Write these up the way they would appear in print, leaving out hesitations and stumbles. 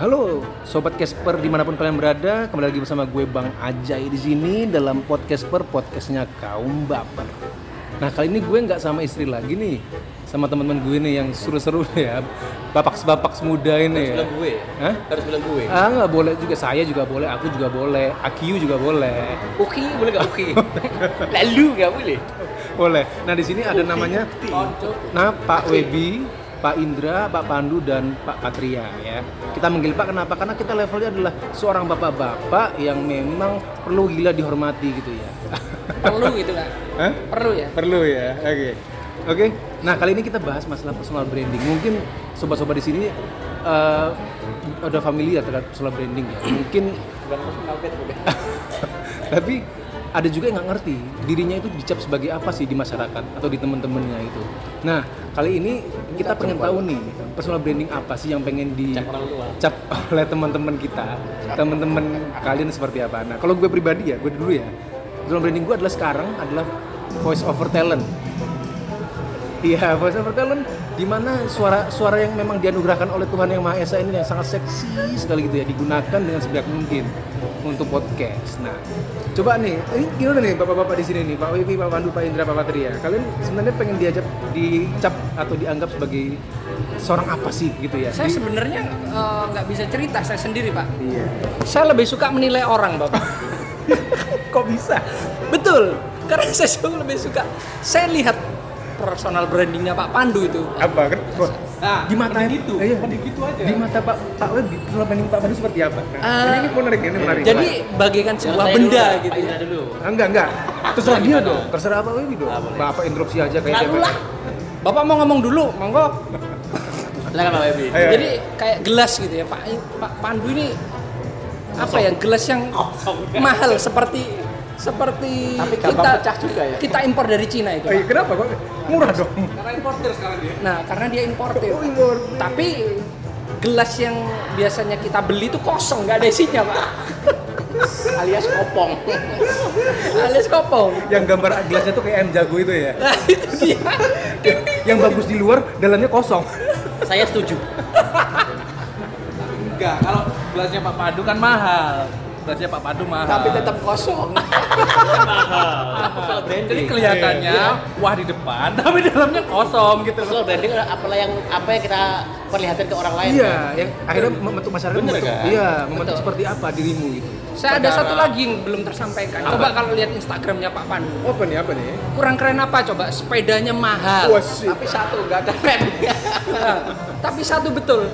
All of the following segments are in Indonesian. Halo Sobat Casper dimanapun kalian berada, kembali lagi bersama gue Bang Ajay di sini dalam podcast per podcastnya kaum baper. Nah kali ini gue nggak sama istri lagi nih, sama teman-teman gue nih yang seru-seru ya, bapaks muda ini. Harus ya. Gue. Hah? Harus bilang gue. Ah nggak boleh juga, saya juga boleh, aku juga boleh, Akiu juga boleh. Oke boleh nggak oke? Lalu nggak boleh. Boleh. Nah di sini ada namanya, Pak Webby, Pak Indra, Pak Pandu, dan Pak Patria ya. Kita manggil Pak kenapa? Karena kita levelnya adalah seorang bapak-bapak yang memang perlu gila dihormati gitu ya. Perlu gitu kan? Hah? Perlu ya? Perlu ya, oke. Nah kali ini kita bahas masalah personal branding. Mungkin sobat-sobat di sini udah familiar terhadap personal branding ya. Mungkin tapi ada juga yang nggak ngerti dirinya itu dicap sebagai apa sih di masyarakat atau di teman-temannya itu. Nah kali ini kita pengen tahu nih personal branding apa sih yang pengen dicap oleh teman-teman kita, teman-teman kalian seperti apa. Nah kalau gue pribadi ya, gue dulu ya, personal branding gue adalah sekarang adalah voice over talent. Iya, voice over talent, dimana suara yang memang dianugerahkan oleh Tuhan Yang Maha Esa ini yang sangat seksi sekali gitu ya, digunakan dengan sebaik mungkin untuk podcast. Nah, coba nih, gimana nih bapak-bapak di sini nih, Pak Webby, Pak Pandu, Pak Indra, Pak Patria. Kalian sebenarnya pengen dicap atau dianggap sebagai seorang apa sih gitu ya? Saya sebenarnya nggak bisa cerita saya sendiri, Pak. Iya. Saya lebih suka menilai orang, Bapak. Kok bisa? Betul, karena saya lebih suka. Saya lihat personal brandingnya Pak Pandu itu. Apa kan? Nah, di mata itu, gitu aja. Di mata Pak Webby, personal branding Pak Pandu seperti apa? Nah, ini menarik, ini menarik. Jadi bagaikan sebuah benda dulu, gitu. Ya. Dulu. Enggak. Terserah dia dong. Terserah Pak Webby dong. Nah, Bapak interupsi aja kayak gitu. Bapak mau ngomong dulu, monggo. Silakan Pak Webby. Jadi kayak gelas gitu ya, Pak Pandu ini apa ya? Gelas yang mahal seperti tapi kita pecah juga ya. Kita impor dari Cina itu. Pak. Kenapa kok? Murah dong. Karena importer sekarang dia. Nah, karena dia importer. Oh, importer. Tapi gelas yang biasanya kita beli itu kosong, enggak ada isinya, Pak. Alias kopong. Alias kopong. Yang gambar gelasnya tuh kayak ayam jago itu ya. Nah, itu dia. Yang bagus di luar, dalamnya kosong. Saya setuju. Enggak, kalau gelasnya Pak Pandu kan mahal. Gelasnya Pak Pandu mahal. Tapi tetap kosong. Mahal. Jadi kelihatannya wah di depan, tapi dalamnya kosong gitu. Personal branding apalah yang kita perlihatkan ke orang lain. Iya, kan? Yang akhirnya membentuk masyarakat. Bener, membentuk, kan? Iya, membentuk seperti apa dirimu itu. Saya ada satu lagi yang belum tersampaikan. Coba kalau lihat Instagramnya Pak Pandu. Apa nih? Kurang keren apa coba? Sepedanya mahal. Tapi satu enggak keren. Tapi satu betul.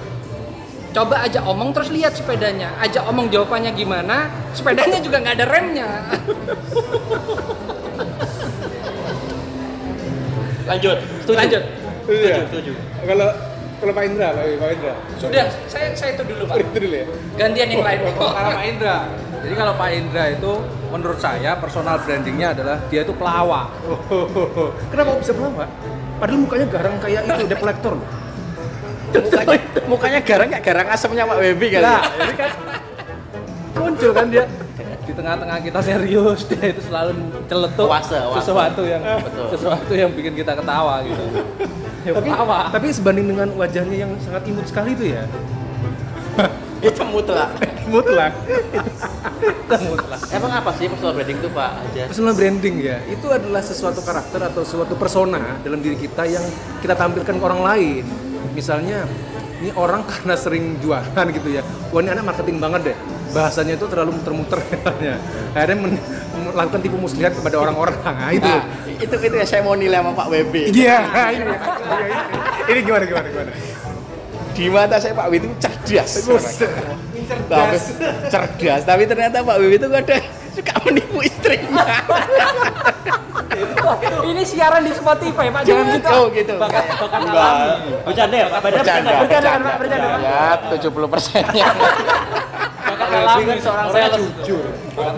Coba aja omong terus lihat sepedanya, aja omong jawabannya gimana, sepedanya juga nggak ada remnya. Lanjut. Kalau Pak Indra. Sudah, saya itu dulu Pak. Itu dulu ya. Gantian yang lain. Kalau Pak Indra. Jadi kalau Pak Indra itu menurut saya personal brandingnya adalah dia itu pelawak. Kenapa bisa pelawak? Padahal mukanya garang kayak itu deflektor. Mukanya garang nggak garang asemnya Pak Webby kali. Nah, ini kan muncul kan dia di tengah-tengah kita serius dia itu selalu celetuk sesuatu yang bikin kita ketawa gitu. Ya, tapi sebanding dengan wajahnya yang sangat imut sekali itu ya. Itu mutlak. Emang apa sih personal branding itu Pak Ajay? Personal branding ya, itu adalah sesuatu karakter atau suatu persona dalam diri kita yang kita tampilkan ke orang lain. Misalnya, ini orang karena sering jualan gitu ya, wah ini anak marketing banget deh, bahasanya itu terlalu muter-muter katanya. Akhirnya melakukan tipu muslihat kepada orang-orang. Nah, itu. Nah, itu yang saya mau nilai sama Pak Webby. Iya. Ini gimana? Di mata saya Pak Webby itu cerdas, tapi ternyata Pak Webby itu kadang suka menipu istrinya. Ini siaran di Spotify Pak, jangan gitu. Oh gitu. Bakat alami. Bercanda ya Pak? Bercanda. Ya, 70%-nya. Bakat alami seorang saya jujur.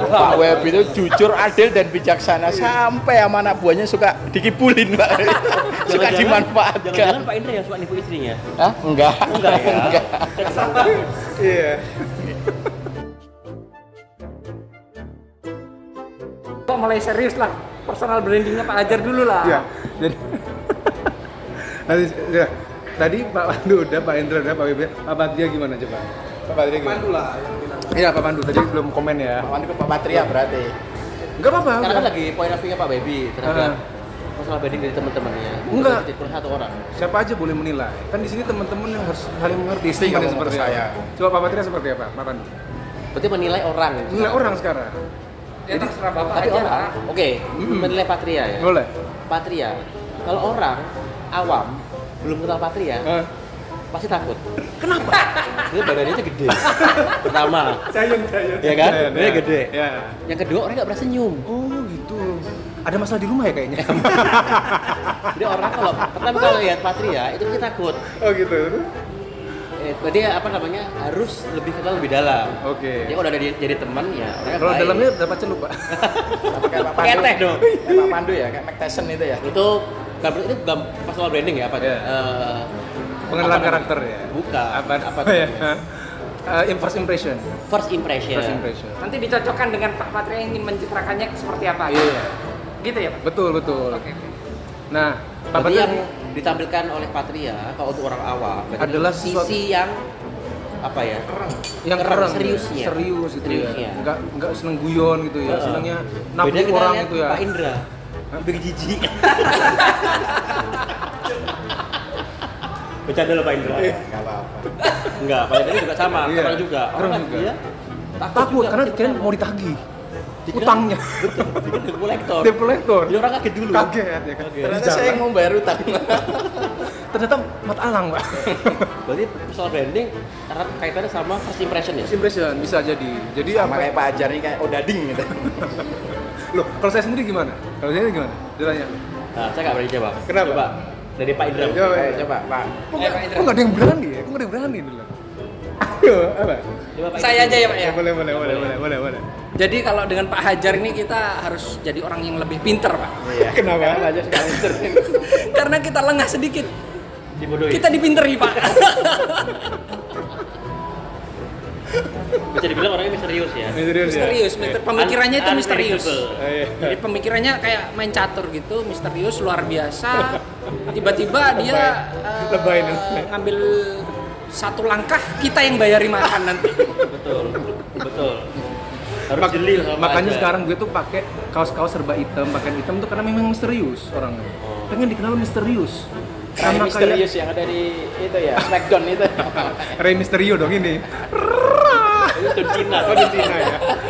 Pak Web itu jujur, adil, dan bijaksana. Sampai sama anak buahnya suka dikibulin Pak. Suka dimanfaatkan. Jangan Pak Indra yang suka nipu istrinya? Hah? Enggak. Iya. Kok mulai serius lah. Personal brandingnya Pak Ajar dulu lah. Iya. Jadi tadi Pak Pandu udah, Pak Indra udah, Pak Webby, Pak Patria gimana coba? Pak Patria gimana? Pandu lah yang bilang. Iya, Pak Pandu tadi belum komen ya. Pak Pandu ke Pak Patria berarti. Enggak apa-apa. Karena kan lagi point of view-nya Pak Webby terhadap masalah banding dari teman-temannya. Enggak. Bukan satu orang. Siapa aja boleh menilai. Kan di sini teman-teman yang harus saling mengerti. Istilah seperti saya. Coba Pak Patria seperti apa? Pak Pandu. Berarti menilai orang. Menilai orang sekarang. Ya, jadi serah Bapak tapi aja orang. Oke, okay. Menilai Patria ya. Boleh. Patria. Kalau orang awam belum kenal Patria, pasti takut. Kenapa? Dia badannya aja gede. Pertama. Sayang. Iya kan? Dia gede. Ya. Yang kedua, orang enggak berasa senyum. Oh, gitu. Ada masalah di rumah ya kayaknya. Jadi orang kalau pertama kali lihat Patria itu pasti takut. Oh, gitu. Berarti apa namanya harus lebih kenal lebih dalam. Oke. Okay. Ya kalau udah jadi teman ya. Kalau dalamnya dapat celup pak. Kayak Pak Pandu. Keteh dong. Kayak Pak Pandu ya, kayak Mike Tyson itu ya. Itu bukan soal branding ya pak. Yeah. Pengenalan karakter ya. Bukan. Apa? First impression. Nanti dicocokkan dengan Pak Patria yang ingin mencitrakannya seperti apa. Iya. Yeah. Gitu ya pak. Betul. Oke. Okay. Nah, Pak Patria ditampilkan oleh Patria kalau untuk orang awam adalah sisi yang apa ya? Yang kerang seriusnya. Serius gitu ya. Enggak seneng guyon gitu ya. Senengnya nampuk orang gitu ya. Pak Indra. Bikin jijik. Bercanda loh Pak Indra. Enggak apa-apa. Enggak, Pak Indra juga sama, kerang juga. Orang juga. Takut karena kalian mau ditagih. Utangnya, betul. Dia debt collector. Dia orang kaget dulu. Kaget ya kan. Ternyata saya yang mau bayar utang. Ternyata mata alang, Pak. Berarti soal branding erat kaitannya sama first impression ya? First impression bisa jadi. Jadi sama kayak Pak Ajar ini kayak odading gitu. Loh, kalau saya sendiri gimana? Ditanya. Nah, saya enggak berani jawab. Kenapa? Coba dari Pak Indra. Coba, Pak. Kok enggak ada yang berani ya? Saya aja ya Pak ya. Boleh. Jadi kalau dengan Pak Hajar ini kita harus jadi orang yang lebih pinter Pak. Iya. Kenapa? Karena Hajar suka pinter. Karena kita lengah sedikit. Dibodohi. Kita dipinteri Pak. Bisa dibilang orangnya misterius. Pemikirannya itu misterius. Jadi pemikirannya kayak main catur gitu, misterius luar biasa. Tiba-tiba dia ngambil satu langkah kita yang bayari makan nanti. Betul. Harus jelil sama makanya aja. Sekarang gue tuh pakai kaos-kaos serba hitam, pakaian hitam tuh karena memang misterius orangnya. Pengen dikenal misterius. Rey Mysterius yang ada di itu ya, SmackDown itu. Rey Mysterio dong ini. Itu Cina ya.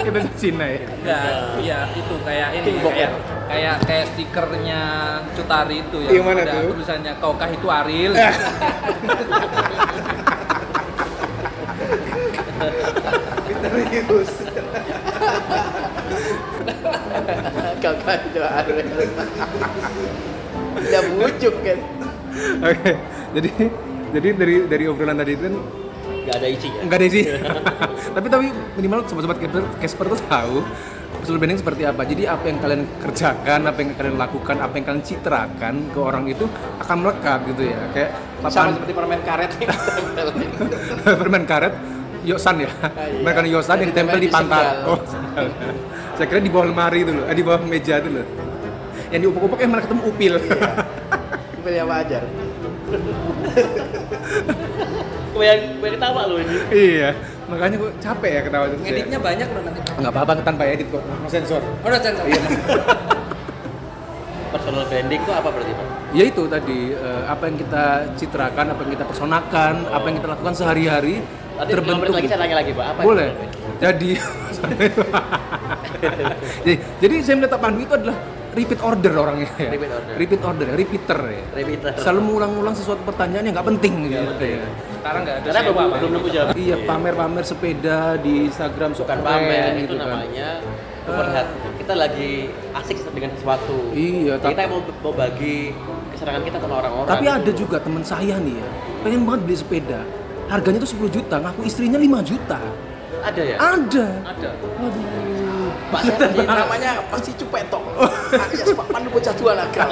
Itu Cina ya. Iya, itu kayak ini kayak stikernya Cutari itu ya. Ada tulisannya Kaukah itu Aril. Misterius. Kaukah itu Aril. Udah bujuk kan. Oke. Jadi dari obrolan tadi itu kan Enggak ada isinya. Tapi minimal sobat-sobat Casper tuh tahu personal branding seperti apa. Jadi apa yang kalian kerjakan, apa yang kalian lakukan, apa yang kalian citrakan ke orang itu akan melekat gitu ya. Kayak sama seperti permen karet. Permen karet Yosan ya. Mereka Yosan yang tempel di pantat. Oh. Saya kira di bawah lemari itu loh, di bawah meja itu loh. Yang diupak-upak malah ketemu upil. Iya. Upil yang wajar. Gue ketawa loh ini. Iya, makanya gue capek ya ketawa. Editnya banyak loh nanti. Enggak apa-apa tanpa edit kok. No sensor. Oh, no sensor. Iya. Personal branding itu apa berarti Pak? Ya itu tadi apa yang kita citrakan, apa yang kita personakan, apa yang kita lakukan sehari-hari terbentuk. Lagi saya lagi Pak, apa? Boleh. Jadi saya melihat Pak Pandu itu adalah repeat order orangnya ya. Repeater ya. Selalu mengulang-ulang sesuatu pertanyaan yang nggak penting gitu ya. Sekarang nggak ada siapa belum nemu jawaban. Iya, pamer-pamer sepeda di Instagram suka pamer gitu itu kan. Namanya kita lagi asik dengan sesuatu. Iya, kita mau bagi kesenangan kita sama orang-orang. Tapi ada juga teman saya nih ya, pengen banget beli sepeda. Harganya tuh 10 juta, ngaku istrinya 5 juta. Ada ya? Ada. Pak Sandi namanya pasti cupetok. Alias Pak Pandu bocah dua nakal.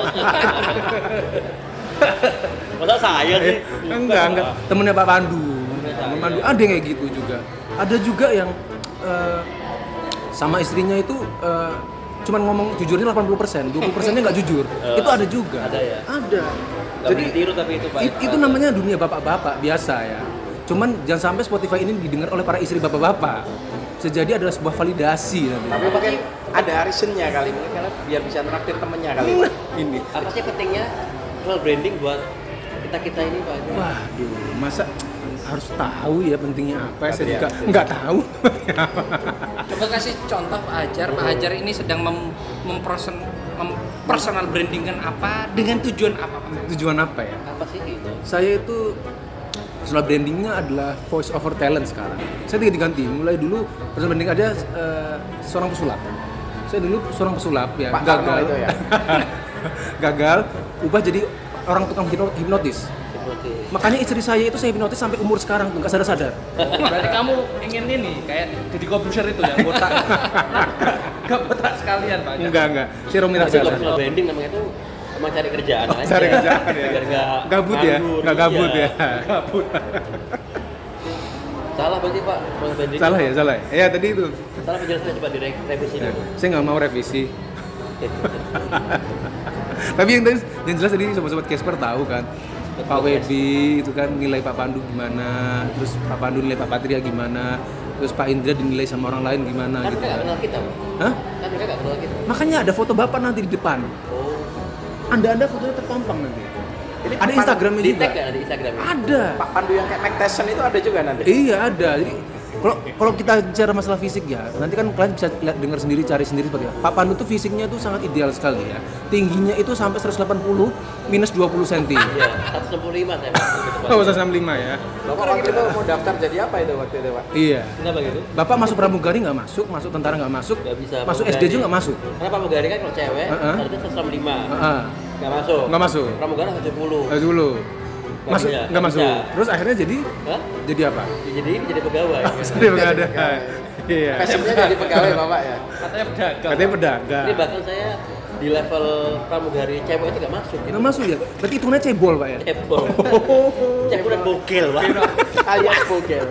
Padahal saya sih. Enggak. Temennya Pak Pandu. Ada yang kayak gitu juga. Ada juga yang sama istrinya itu cuman ngomong jujurnya 80%, 20%-nya enggak jujur. Itu ada juga. Ada ya? Ada. Jadi tiru tapi itu namanya dunia bapak-bapak biasa ya. Cuman jangan sampai Spotify ini didengar oleh para istri bapak-bapak. Sejadi adalah sebuah validasi nanti. Tapi mungkin ada reasonnya kali, mungkin karena biar bisa traktir temennya kali. Ini. Apa sih pentingnya personal branding buat kita-kita ini, Pak? Waduh, masa harus tahu ya pentingnya apa? Saya juga nggak tahu. Coba kasih contoh Pak Ajar. Pak Ajar ini sedang mempersonal brandingkan apa? Dengan tujuan apa, Pak? Tujuan apa ya? Apa sih itu? Saya itu personal brandingnya adalah voice over talent sekarang. Saya diganti. Mulai dulu personal branding ada seorang pesulap. Saya dulu seorang pesulap ya. Pak gagal itu ya. Gagal. Ubah jadi orang tukang hipnotis. Okay. Makanya istri saya itu saya hipnotis sampai umur sekarang tuh, nggak sadar-sadar. Berarti kamu ingin ini kayak jadi komputer itu ya, botak. Nggak botak sekalian Pak. Enggak. Serum mirah saja. Personal branding namanya itu emang cari kerjaan aja. Cari kerjaan ya. Nggak gabut ya. Gabut. Salah berarti Pak personal branding. Salah. Ya tadi itu. Salah penjelasan, coba direvisi dulu. Saya nggak mau revisi. Tapi yang jelas tadi sobat-sobat Casper tahu kan. Pak Webby itu kan nilai Pak Pandu gimana, terus Pak Pandu nilai Pak Patria gimana, terus Pak Indra dinilai sama orang lain gimana kan gitu. Kan mereka gak kenal kita. Hah? Kan mereka gak kenal kita. Makanya ada foto Bapak nanti di depan. Oh. Anda fotonya terpampang nanti. Jadi ada Instagramnya juga. Di-tag gak ada Instagramnya? Ada. Pak Pandu yang kayak Mike Tyson itu ada juga nanti? Iya ada. Jadi kalau kita bicara masalah fisik ya, nanti kan kalian bisa lihat, dengar sendiri, cari sendiri seperti apa. Pak Pandu tuh fisiknya tuh sangat ideal sekali ya. Tingginya itu sampai 180 minus 20 cm. Iya, 165 saya. Oh, 165 ya. Bapak waktu itu mau daftar jadi apa itu waktu itu, Pak? Iya. Kenapa gitu? Bapak masuk pramugari enggak masuk tentara enggak masuk, enggak bisa. Masuk SD juga enggak masuk. Karena pramugari kan kalau cewek harusnya 165. Heeh. Enggak masuk. Pramugari 170. Nggak masuk. Terus akhirnya jadi? Hah? Jadi apa? Jadi pegawai. Jadi pegawai. Iya. Passionnya jadi pegawai Bapak ya? Katanya pedagang. Ini bakal saya di level pramugari cebol itu nggak masuk. Nggak gitu. Masuk ya? Berarti hitungannya cebol Pak ya? Cebol dan bogel Pak. Alias bogel.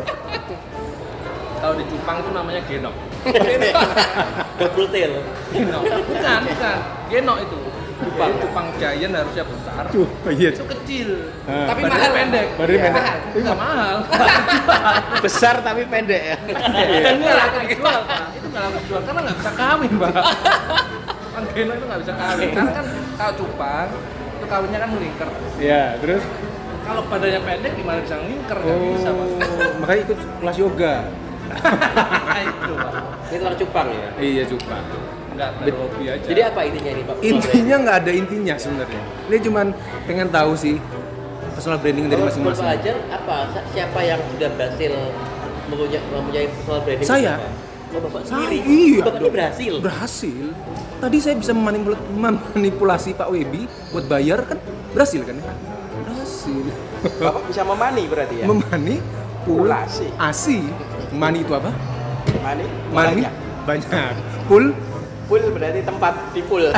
Kalau di Jepang itu namanya genok. Double tail. Genok. Bukan. Genok itu. Cupang Giant harusnya besar. Iya. Itu kecil. Tapi mahal pendek. Mahal. Besar tapi pendek ya. Dan murah kan jual. Itu enggak laku jual karena enggak bisa kawin, Pak. Panggeno itu enggak bisa kawin. Karena kan kalau cupang itu kawinnya kan melingkar. Iya, terus kalau badannya pendek gimana bisa melingkar? Enggak bisa, Pak. Makanya ikut kelas yoga. Itu, Pak. Itu orang cupang ya. Iya, cupang. Aja. Jadi apa intinya nih Pak? Intinya nggak ada intinya sebenarnya. Ini cuman pengen tahu sih personal branding dari masing-masing. Kalau aja apa? Siapa yang sudah berhasil mempunyai personal branding? Saya. Bapak sendiri. Iya. Bapak berhasil. Tadi saya bisa memanipulasi Pak Webby buat bayar kan berhasil kan? Berhasil. Bapak bisa memani berarti ya? Memani, pulasi. Mani itu apa? Mani. Banyak. Pool berarti tempat di pool.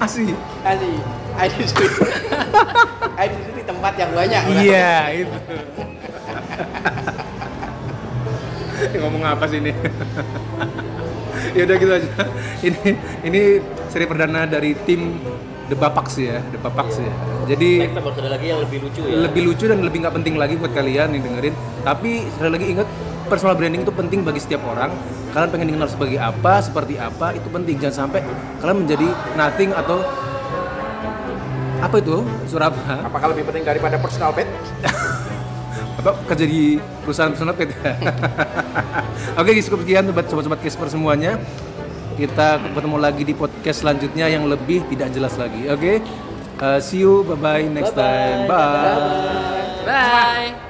Asi itu di tempat yang banyak. Iya itu. Ngomong apa sih ini? Ya udah gitu aja. Ini seri perdana dari tim The Bapaks ya, yeah. Jadi ada lagi yang lebih lucu ya. Lebih lucu dan lebih nggak penting lagi buat kalian yang dengerin. Tapi sekali lagi ingat, personal branding itu penting bagi setiap orang. Kalian pengen dikenal sebagai apa, seperti apa, itu penting. Jangan sampai kalian menjadi nothing atau apa itu? Surabaya. Apakah lebih penting daripada personal brand? Apa kerja di perusahaan personal brand? Oke, cukup sekian buat sobat-sobat Casper semuanya. Kita ketemu lagi di podcast selanjutnya yang lebih tidak jelas lagi. Oke. See you, bye-bye next time. Bye. Bye.